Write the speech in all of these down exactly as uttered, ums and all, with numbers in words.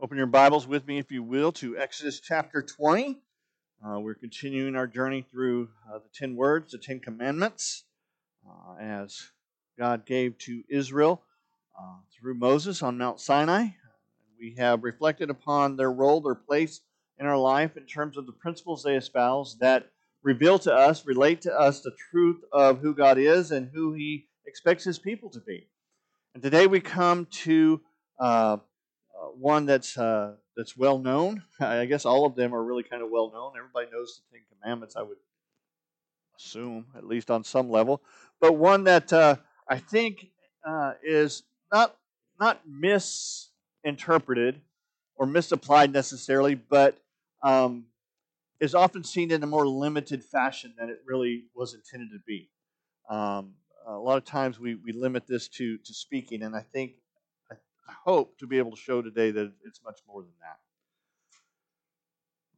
Open your Bibles with me, if you will, to Exodus chapter twenty. Uh, we're continuing our journey through uh, the ten words, the Ten Commandments, uh, as God gave to Israel uh, through Moses on Mount Sinai. We have reflected upon their role, their place in our life in terms of the principles they espouse that reveal to us, relate to us the truth of who God is and who He expects His people to be. And today we come to Uh, Uh, one that's uh, that's well known. I guess all of them are really kind of well known. Everybody knows the Ten Commandments, I would assume, at least on some level. But one that uh, I think uh, is not not misinterpreted or misapplied necessarily, but um, is often seen in a more limited fashion than it really was intended to be. Um, a lot of times we, we limit this to to speaking, and I think I hope to be able to show today that it's much more than that.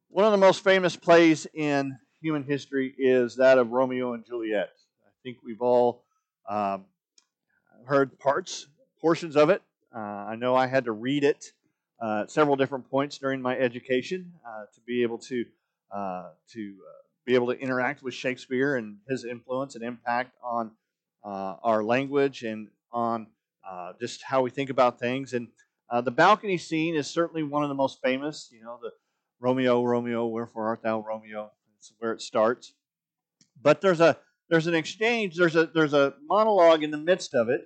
One of the most famous plays in human history is that of Romeo and Juliet. I think we've all um, heard parts, portions of it. Uh, I know I had to read it uh, at several different points during my education uh, to be able to uh, to uh, be able to interact with Shakespeare and his influence and impact on uh, our language and on Uh, just how we think about things. And uh, the balcony scene is certainly one of the most famous. You know, the Romeo, Romeo, wherefore art thou, Romeo? That's where it starts. But there's a there's an exchange, there's a there's a monologue in the midst of it,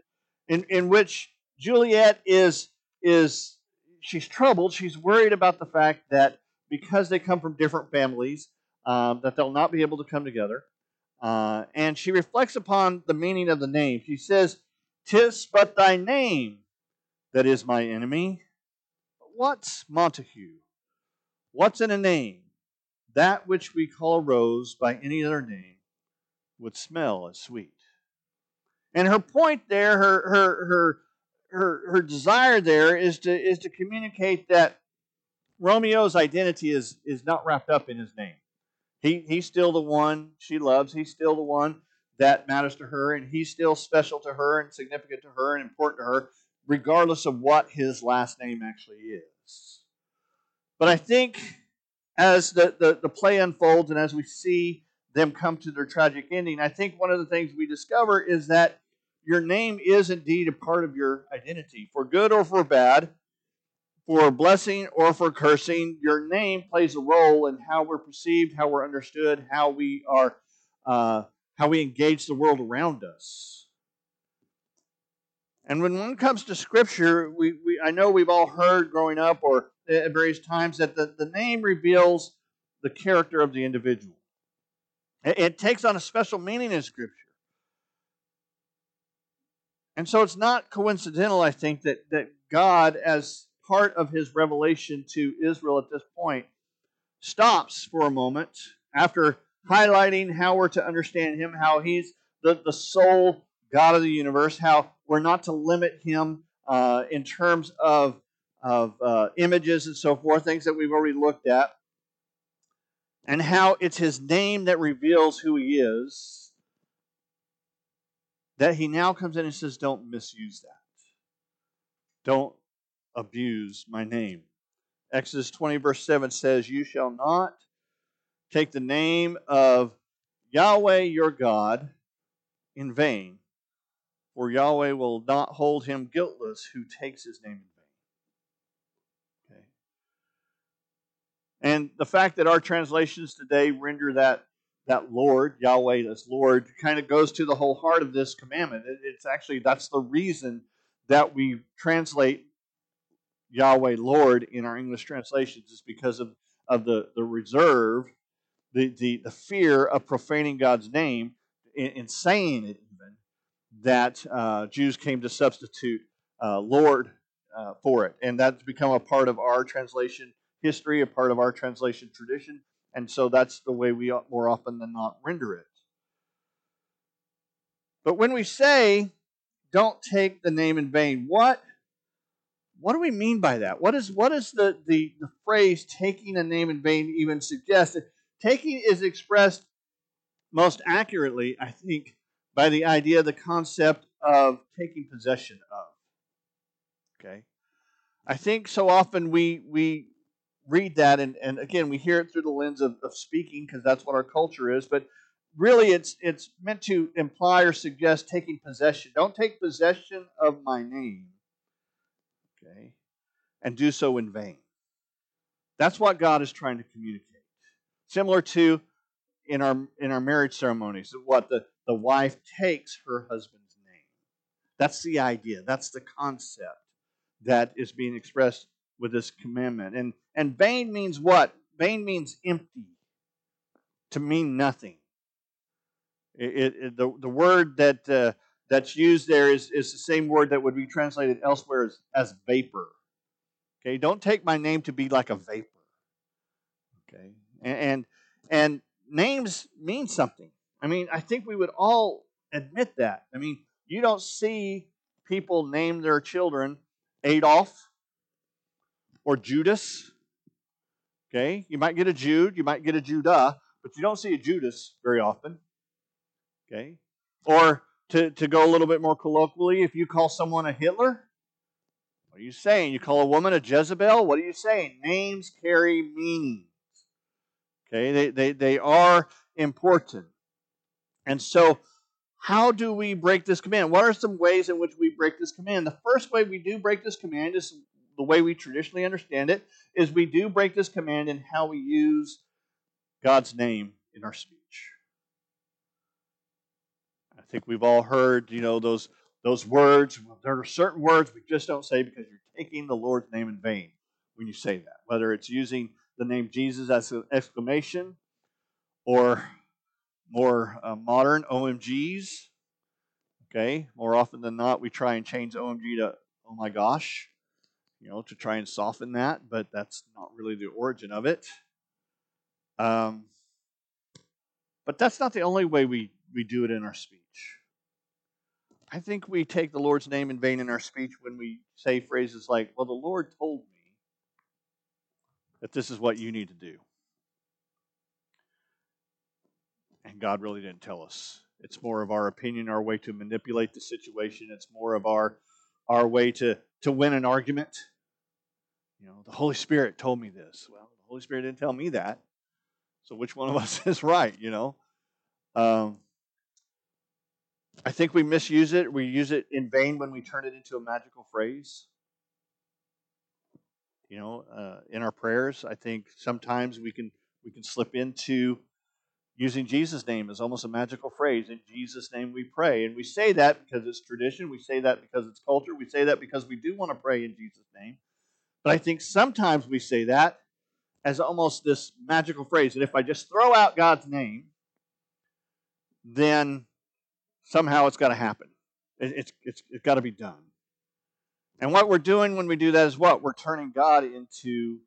in, in which Juliet is is she's troubled, she's worried about the fact that because they come from different families, um, that they'll not be able to come together. Uh, and she reflects upon the meaning of the name. She says, "'Tis but thy name that is my enemy. But what's Montague? What's in a name? That which we call a rose by any other name would smell as sweet." And her point there, her her her her, her desire there is to is to communicate that Romeo's identity is, is not wrapped up in his name. He he's still the one she loves. He's still the one that matters to her, and he's still special to her and significant to her and important to her, regardless of what his last name actually is. But I think as the, the, the play unfolds and as we see them come to their tragic ending, I think one of the things we discover is that your name is indeed a part of your identity. For good or for bad, for blessing or for cursing, your name plays a role in how we're perceived, how we're understood, how we are uh, how we engage the world around us. And when one comes to Scripture, we, we I know we've all heard growing up or at various times that the, the name reveals the character of the individual. It, it takes on a special meaning in Scripture. And so it's not coincidental, I think, that, that God, as part of His revelation to Israel at this point, stops for a moment after highlighting how we're to understand Him, how He's the, the sole God of the universe, how we're not to limit Him uh, in terms of, of uh, images and so forth, things that we've already looked at, and how it's His name that reveals who He is, that He now comes in and says, don't misuse that. Don't abuse my name. Exodus twenty, verse seven says, "You shall not take the name of Yahweh your God in vain, for Yahweh will not hold him guiltless who takes his name in vain." Okay. And the fact that our translations today render that that Lord, Yahweh, this Lord, kind of goes to the whole heart of this commandment. It, it's actually, that's the reason that we translate Yahweh, Lord, in our English translations, is because of, of the, the reserve, The, the, the fear of profaning God's name in, in saying it, even, that uh, Jews came to substitute uh, Lord uh, for it. And that's become a part of our translation history, a part of our translation tradition. And so that's the way we more often than not render it. But when we say, don't take the name in vain, what What do we mean by that? What is what is the, the, the phrase taking a name in vain even suggested? Taking is expressed most accurately, I think, by the idea, the concept of taking possession of. Okay, I think so often we we read that, and, and again, we hear it through the lens of, of speaking, because that's what our culture is, but really it's it's meant to imply or suggest taking possession. Don't take possession of my name, okay, and do so in vain. That's what God is trying to communicate. Similar to in our in our marriage ceremonies, what the, the wife takes her husband's name. That's the idea. That's the concept that is being expressed with this commandment. And and vain means what? Vain means empty, to mean nothing. It, it, it, the, the word that uh, that's used there is, is the same word that would be translated elsewhere as, as vapor. Okay, don't take my name to be like a vapor. Okay, and and, and names mean something. I mean, I think we would all admit that. I mean, you don't see people name their children Adolf or Judas. Okay, you might get a Jude, you might get a Judah, but you don't see a Judas very often. Okay, or to, to go a little bit more colloquially, if you call someone a Hitler, what are you saying? You call a woman a Jezebel? What are you saying? Names carry meanings. Okay, they, they, they are important. And so, how do we break this command? What are some ways in which we break this command? The first way we do break this command is the way we traditionally understand it, is we do break this command in how we use God's name in our speech. I think we've all heard, you know, those those words. There are certain words we just don't say because you're taking the Lord's name in vain when you say that. Whether it's using the name Jesus as an exclamation, or more uh, modern O M Gs. Okay, more often than not, we try and change O M G to "Oh my gosh," you know, to try and soften that, but that's not really the origin of it. Um, but that's not the only way we. We do it in our speech. I think we take the Lord's name in vain in our speech when we say phrases like, well, the Lord told me that this is what you need to do. And God really didn't tell us. It's more of our opinion, our way to manipulate the situation. It's more of our our way to, to win an argument. You know, the Holy Spirit told me this. Well, the Holy Spirit didn't tell me that. So which one of us is right, you know? Um, I think we misuse it. We use it in vain when we turn it into a magical phrase. You know, uh, in our prayers, I think sometimes we can we can slip into using Jesus' name as almost a magical phrase. In Jesus' name we pray. And we say that because it's tradition. We say that because it's culture. We say that because we do want to pray in Jesus' name. But I think sometimes we say that as almost this magical phrase. That if I just throw out God's name, then somehow it's got to happen. It, it's it's it's got to be done. And what we're doing when we do that is what? We're turning God into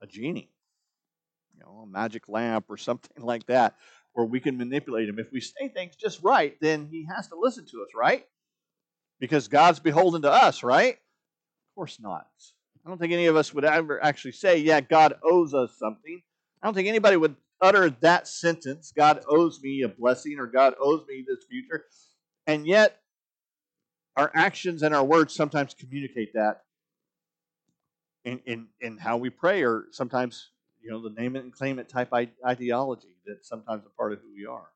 a genie, you know, a magic lamp or something like that, where we can manipulate him. If we say things just right, then he has to listen to us, right? Because God's beholden to us, right? Of course not. I don't think any of us would ever actually say, yeah, God owes us something. I don't think anybody would utter that sentence, God owes me a blessing, or God owes me this future. And yet, our actions and our words sometimes communicate that in, in, in how we pray, or sometimes, you know, the name it and claim it type ideology that's sometimes a part of who we are.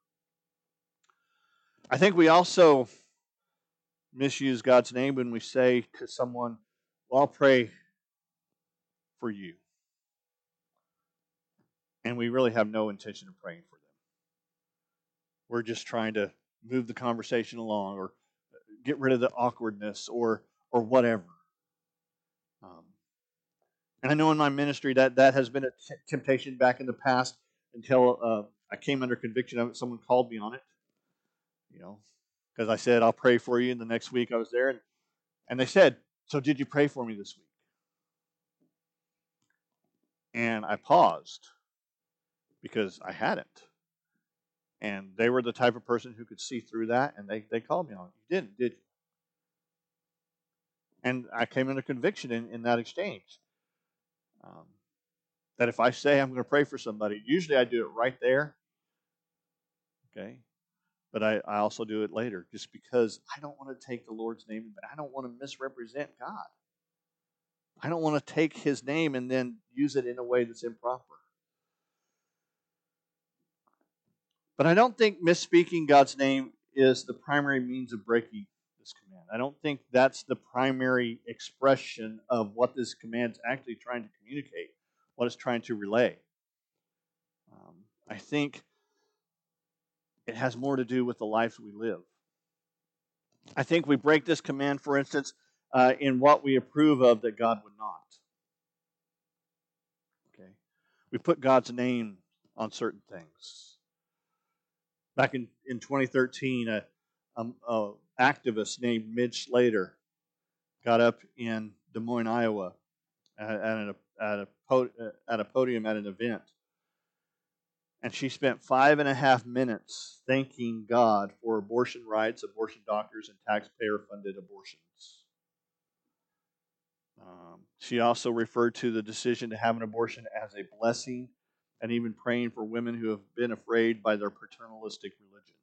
I think we also misuse God's name when we say to someone, well, I'll pray for you. And we really have no intention of praying for them. We're just trying to move the conversation along, or get rid of the awkwardness, or or whatever. Um, and I know in my ministry that that has been a t- temptation back in the past, until uh, I came under conviction of it. Someone called me on it, you know, because I said, I'll pray for you. And the next week I was there, and, and they said, so did you pray for me this week? And I paused, because I hadn't. And they were the type of person who could see through that, and they, they called me on it. You didn't, did you? And I came under conviction in, in that exchange. Um, that if I say I'm going to pray for somebody, usually I do it right there. Okay? But I, I also do it later, just because I don't want to take the Lord's name, but I don't want to misrepresent God. I don't want to take his name and then use it in a way that's improper. But I don't think misspeaking God's name is the primary means of breaking this command. I don't think that's the primary expression of what this command is actually trying to communicate, what it's trying to relay. Um, I think it has more to do with the lives we live. I think we break this command, for instance, uh, in what we approve of that God would not. Okay, we put God's name on certain things. Back in, in twenty thirteen, a, a, a activist named Midge Slater got up in Des Moines, Iowa, at, at, an, at, a, at a podium at an event. And she spent five and a half minutes thanking God for abortion rights, abortion doctors, and taxpayer-funded abortions. Um, she also referred to the decision to have an abortion as a blessing, and even praying for women who have been afraid by their paternalistic religion.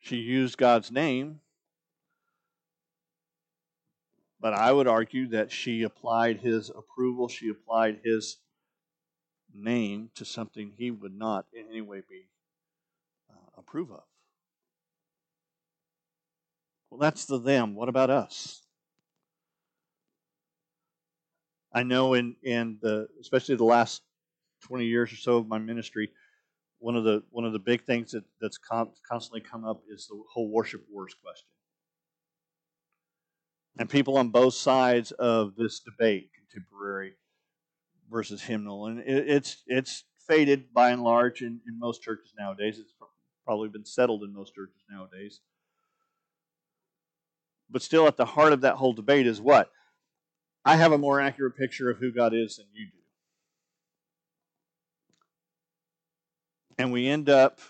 She used God's name, but I would argue that she applied his approval, she applied his name to something he would not in any way be uh, approve of. Well, that's the them. What about us? I know in, in the especially the last twenty years or so of my ministry, one of the one of the big things that, that's com- constantly come up is the whole worship wars question. And people on both sides of this debate, contemporary versus hymnal, and it, it's it's faded by and large in, in most churches nowadays. It's probably been settled in most churches nowadays. But still, at the heart of that whole debate is what? I have a more accurate picture of who God is than you do. And we end up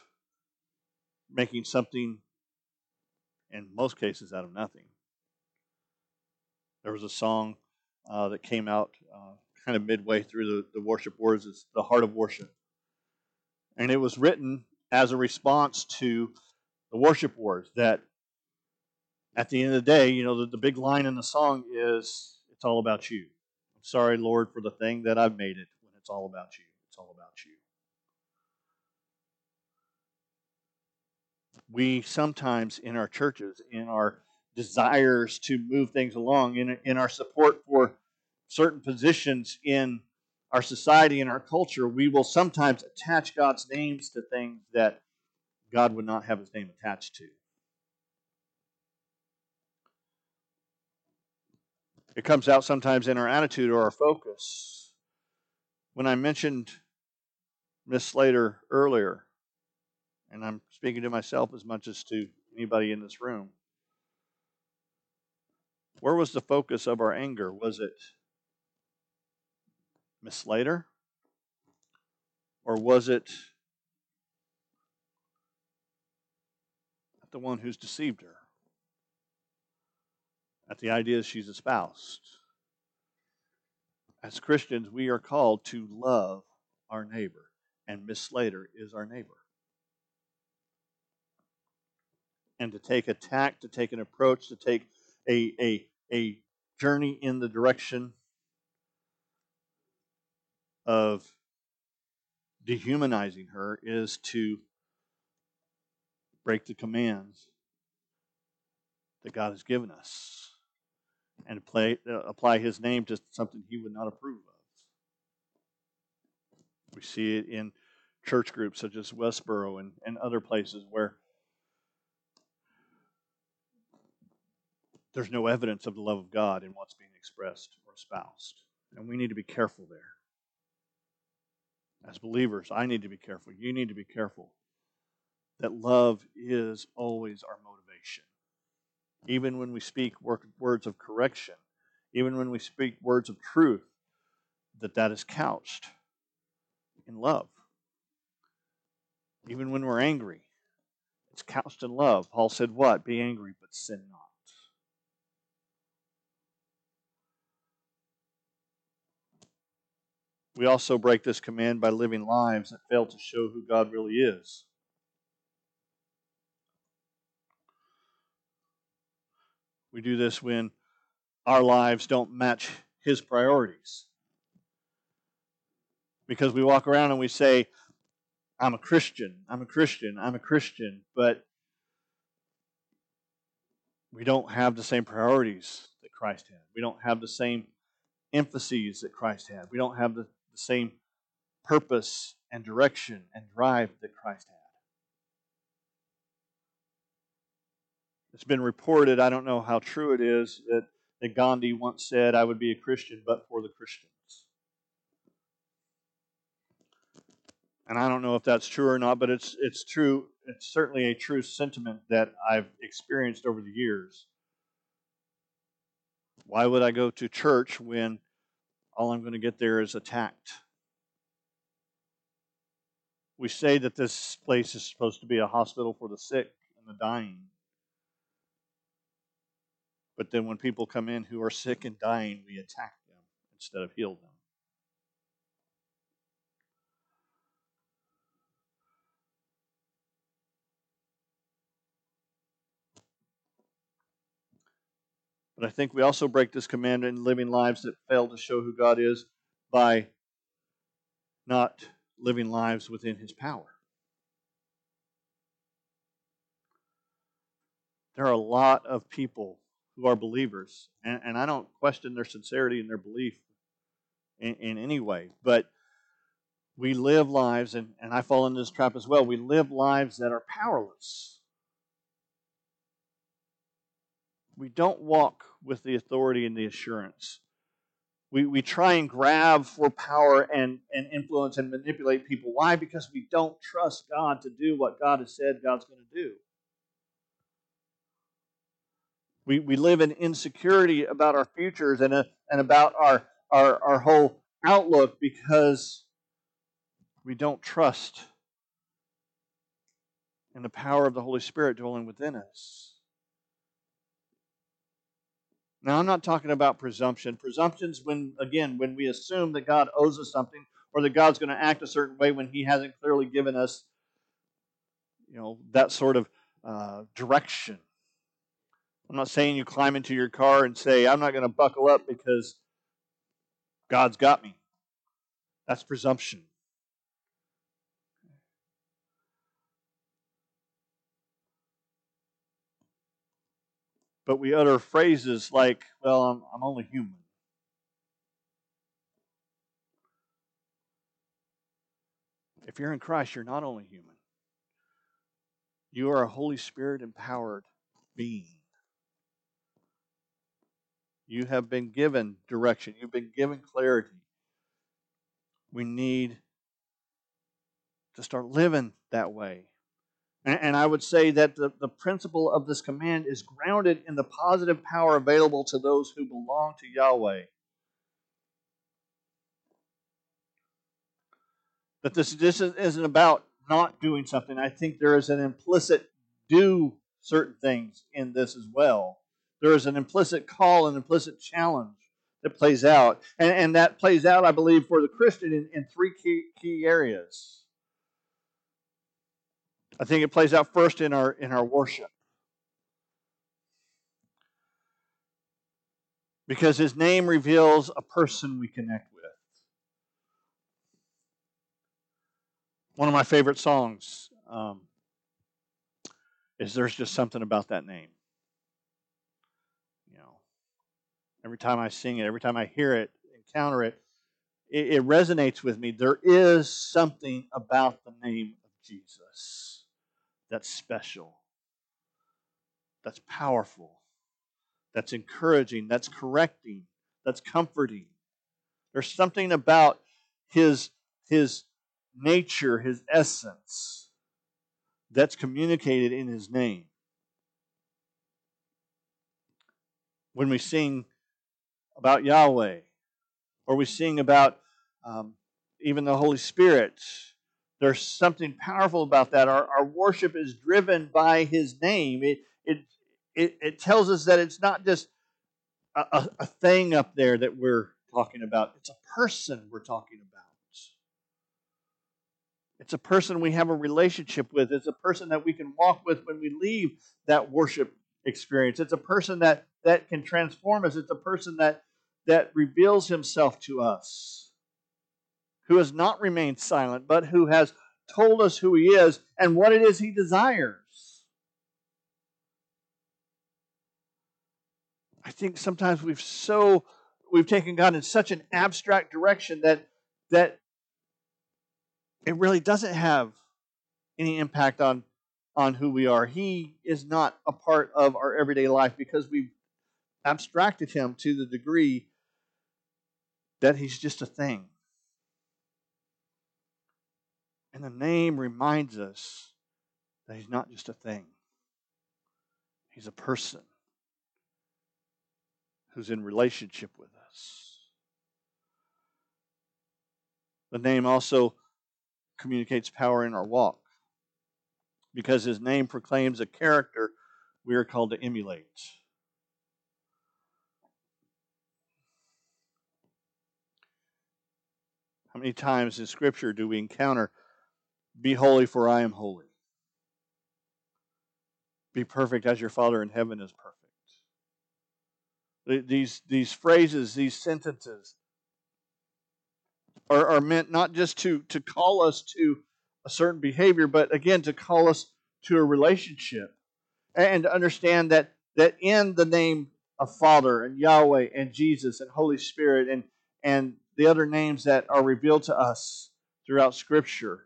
making something, in most cases, out of nothing. There was a song uh, that came out uh, kind of midway through the, the worship wars. It's The Heart of Worship. And it was written as a response to the worship wars that at the end of the day, you know, the, the big line in the song is, it's all about you. I'm sorry, Lord, for the thing that I've made it when it's all about you. It's all about you. We sometimes in our churches, in our desires to move things along, in, in our support for certain positions in our society, in our culture, we will sometimes attach God's names to things that God would not have his name attached to. It comes out sometimes in our attitude or our focus. When I mentioned Miss Slater earlier, and I'm speaking to myself as much as to anybody in this room, where was the focus of our anger? Was it Miss Slater? Or was it the one who's deceived her? At the idea she's espoused. As Christians, we are called to love our neighbor, and Miss Slater is our neighbor. And to take a tack, to take an approach, to take a, a, a journey in the direction of dehumanizing her is to break the commands that God has given us. And play, uh, apply his name to something he would not approve of. We see it in church groups such as Westboro and, and other places where there's no evidence of the love of God in what's being expressed or espoused. And we need to be careful there. As believers, I need to be careful. You need to be careful that love is always our motivation. Even when we speak words of correction, even when we speak words of truth, that that is couched in love. Even when we're angry, it's couched in love. Paul said what? Be angry, but sin not. We also break this command by living lives that fail to show who God really is. We do this when our lives don't match His priorities. Because we walk around and we say, I'm a Christian, I'm a Christian, I'm a Christian, but we don't have the same priorities that Christ had. We don't have the same emphases that Christ had. We don't have the, the same purpose and direction and drive that Christ had. It's been reported, I don't know how true it is, that, that Gandhi once said, I would be a Christian but for the Christians. And I don't know if that's true or not, but it's it's true. It's certainly a true sentiment that I've experienced over the years. Why would I go to church when all I'm going to get there is attacked? We say that this place is supposed to be a hospital for the sick and the dying. But then when people come in who are sick and dying, we attack them instead of heal them. But I think we also break this commandment in living lives that fail to show who God is by not living lives within His power. There are a lot of people who are believers, and, and I don't question their sincerity and their belief in, in any way, but we live lives, and, and I fall into this trap as well, we live lives that are powerless. We don't walk with the authority and the assurance. We we try and grab for power and, and influence and manipulate people. Why? Because we don't trust God to do what God has said God's going to do. We we live in insecurity about our futures and, uh, and about our, our, our whole outlook because we don't trust in the power of the Holy Spirit dwelling within us. Now, I'm not talking about presumption. Presumption's when, again, when we assume that God owes us something or that God's going to act a certain way when He hasn't clearly given us, you know, that sort of uh, direction. I'm not saying you climb into your car and say, I'm not going to buckle up because God's got me. That's presumption. But we utter phrases like, well, I'm, I'm only human. If you're in Christ, you're not only human. You are a Holy Spirit-empowered being. You have been given direction. You've been given clarity. We need to start living that way. And I would say that the, the principle of this command is grounded in the positive power available to those who belong to Yahweh. But this, this isn't about not doing something. I think there is an implicit do certain things in this as well. There is an implicit call, an implicit challenge that plays out. And, and that plays out, I believe, for the Christian in, in three key, key areas. I think it plays out first in our in our worship. Because His name reveals a person we connect with. One of my favorite songs um, is There's Just Something About That Name. You know, every time I sing it, every time I hear it, encounter it, it, it resonates with me. There is something about the name of Jesus that's special, that's powerful, that's encouraging, that's correcting, that's comforting. There's something about his, his nature, His essence, that's communicated in His name. When we sing about Yahweh, or we sing about um, even the Holy Spirit, there's something powerful about that. Our, our worship is driven by His name. It, it, it, it tells us that it's not just a, a, a thing up there that we're talking about. It's a person we're talking about. It's a person we have a relationship with. It's a person that we can walk with when we leave that worship experience. It's a person that that can transform us. It's a person that, that reveals himself to us, who has not remained silent, but who has told us who he is and what it is he desires. I think sometimes we've so we've taken God in such an abstract direction that that it really doesn't have any impact on, on who we are. He is not a part of our everyday life because we've abstracted him to the degree that he's just a thing. And the name reminds us that he's not just a thing. He's a person who's in relationship with us. The name also communicates power in our walk, because his name proclaims a character we are called to emulate. How many times in Scripture do we encounter, "Be holy, for I am holy"? "Be perfect as your Father in heaven is perfect." These, these phrases, these sentences are, are meant not just to, to call us to a certain behavior, but again, to call us to a relationship and to understand that, that in the name of Father and Yahweh and Jesus and Holy Spirit and, and the other names that are revealed to us throughout Scripture,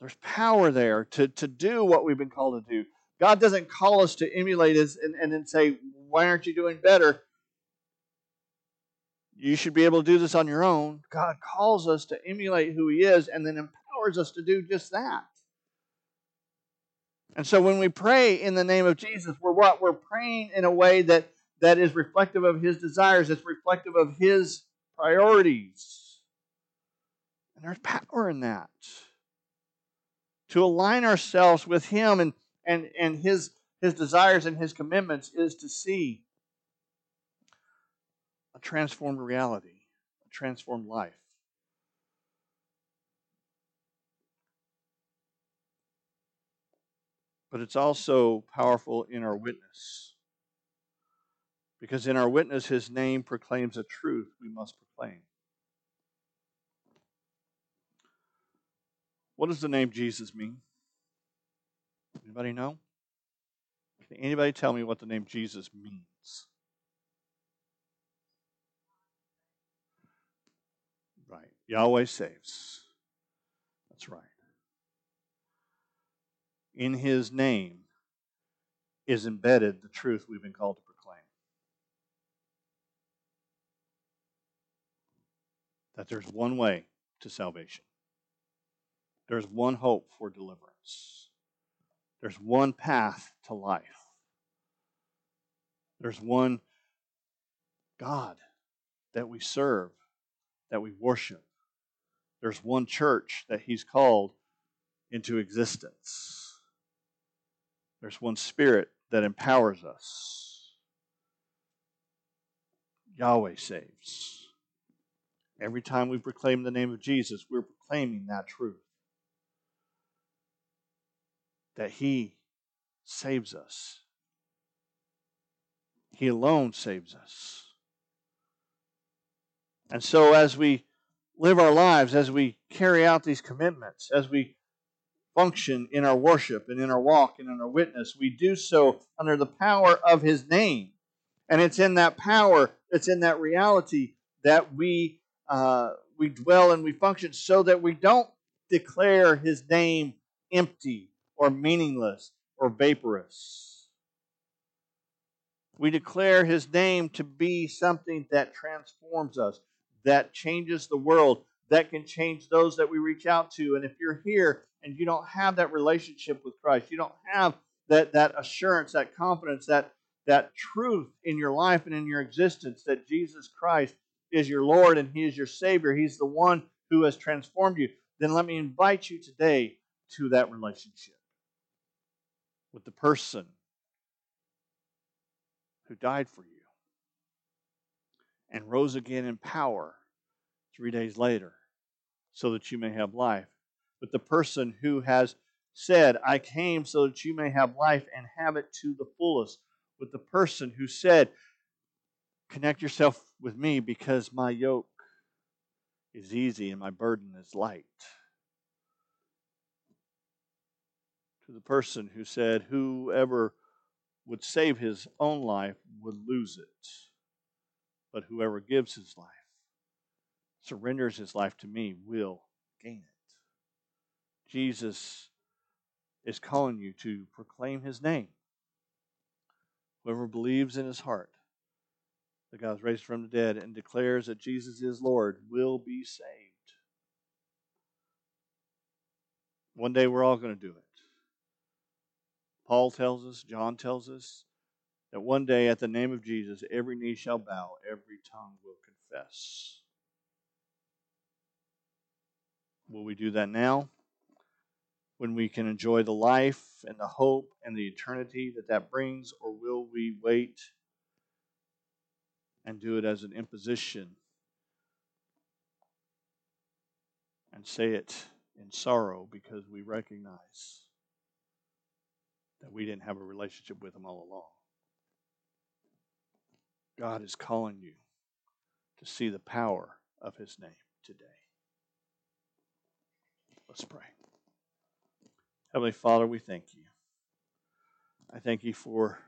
there's power there to, to do what we've been called to do. God doesn't call us to emulate us and, and then say, "Why aren't you doing better? You should be able to do this on your own." God calls us to emulate who he is and then empowers us to do just that. And so when we pray in the name of Jesus, we're what? We're praying in a way that, that is reflective of his desires. It's reflective of his priorities. And there's power in that. To align ourselves with him and And, and his, his desires and his commitments is to see a transformed reality, a transformed life. But it's also powerful in our witness, because in our witness, his name proclaims a truth we must proclaim. What does the name Jesus mean? Anybody know? Can anybody tell me what the name Jesus means? Right. Yahweh saves. That's right. In his name is embedded the truth we've been called to proclaim. That there's one way to salvation. There's one hope for deliverance. There's one path to life. There's one God that we serve, that we worship. There's one church that he's called into existence. There's one Spirit that empowers us. Yahweh saves. Every time we proclaim the name of Jesus, we're proclaiming that truth, that he saves us. He alone saves us. And so as we live our lives, as we carry out these commitments, as we function in our worship and in our walk and in our witness, we do so under the power of his name. And it's in that power, it's in that reality that we, uh, we dwell and we function, so that we don't declare his name empty or meaningless, or vaporous. We declare his name to be something that transforms us, that changes the world, that can change those that we reach out to. And if you're here and you don't have that relationship with Christ, you don't have that, that assurance, that confidence, that, that truth in your life and in your existence, that Jesus Christ is your Lord and he is your Savior, he's the one who has transformed you, then let me invite you today to that relationship with the person who died for you and rose again in power three days later so that you may have life, with the person who has said, "I came so that you may have life and have it to the fullest," with the person who said, connect yourself with me because my yoke is easy and my burden is light. To the person who said, whoever would save his own life would lose it, but whoever gives his life, surrenders his life to me, will gain it. Jesus is calling you to proclaim his name. Whoever believes in his heart that God is raised from the dead and declares that Jesus is Lord will be saved. One day we're all going to do it. Paul tells us, John tells us, that one day at the name of Jesus, every knee shall bow, every tongue will confess. Will we do that now, when we can enjoy the life and the hope and the eternity that that brings, or will we wait and do it as an imposition and say it in sorrow because we recognize that we didn't have a relationship with him all along? God is calling you to see the power of his name today. Let's pray. Heavenly Father, we thank you. I thank you for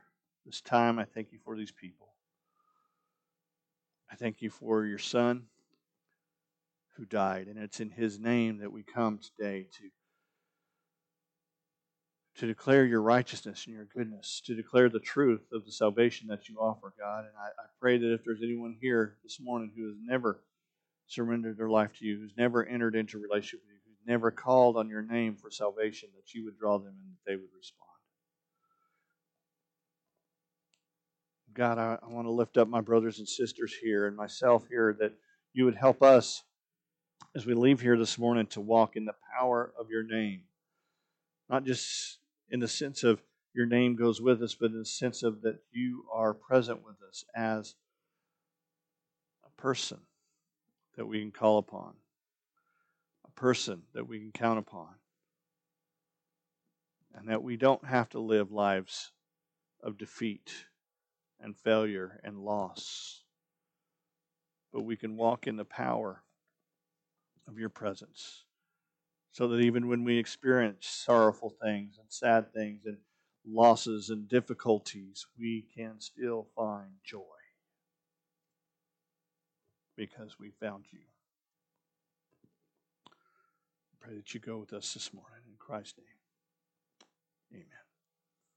this time. I thank you for these people. I thank you for your Son who died. And it's in his name that we come today to, to declare your righteousness and your goodness, to declare the truth of the salvation that you offer, God. And I, I pray that if there's anyone here this morning who has never surrendered their life to you, who's never entered into a relationship with you, never called on your name for salvation, that you would draw them and that they would respond. God, I, I want to lift up my brothers and sisters here and myself here, that you would help us as we leave here this morning to walk in the power of your name. Not just in the sense of your name goes with us, but in the sense of that you are present with us as a person that we can call upon. Person that we can count upon, and that we don't have to live lives of defeat and failure and loss, but we can walk in the power of your presence, so that even when we experience sorrowful things and sad things and losses and difficulties, we can still find joy because we found you. Pray that you go with us this morning. In Christ's name, amen.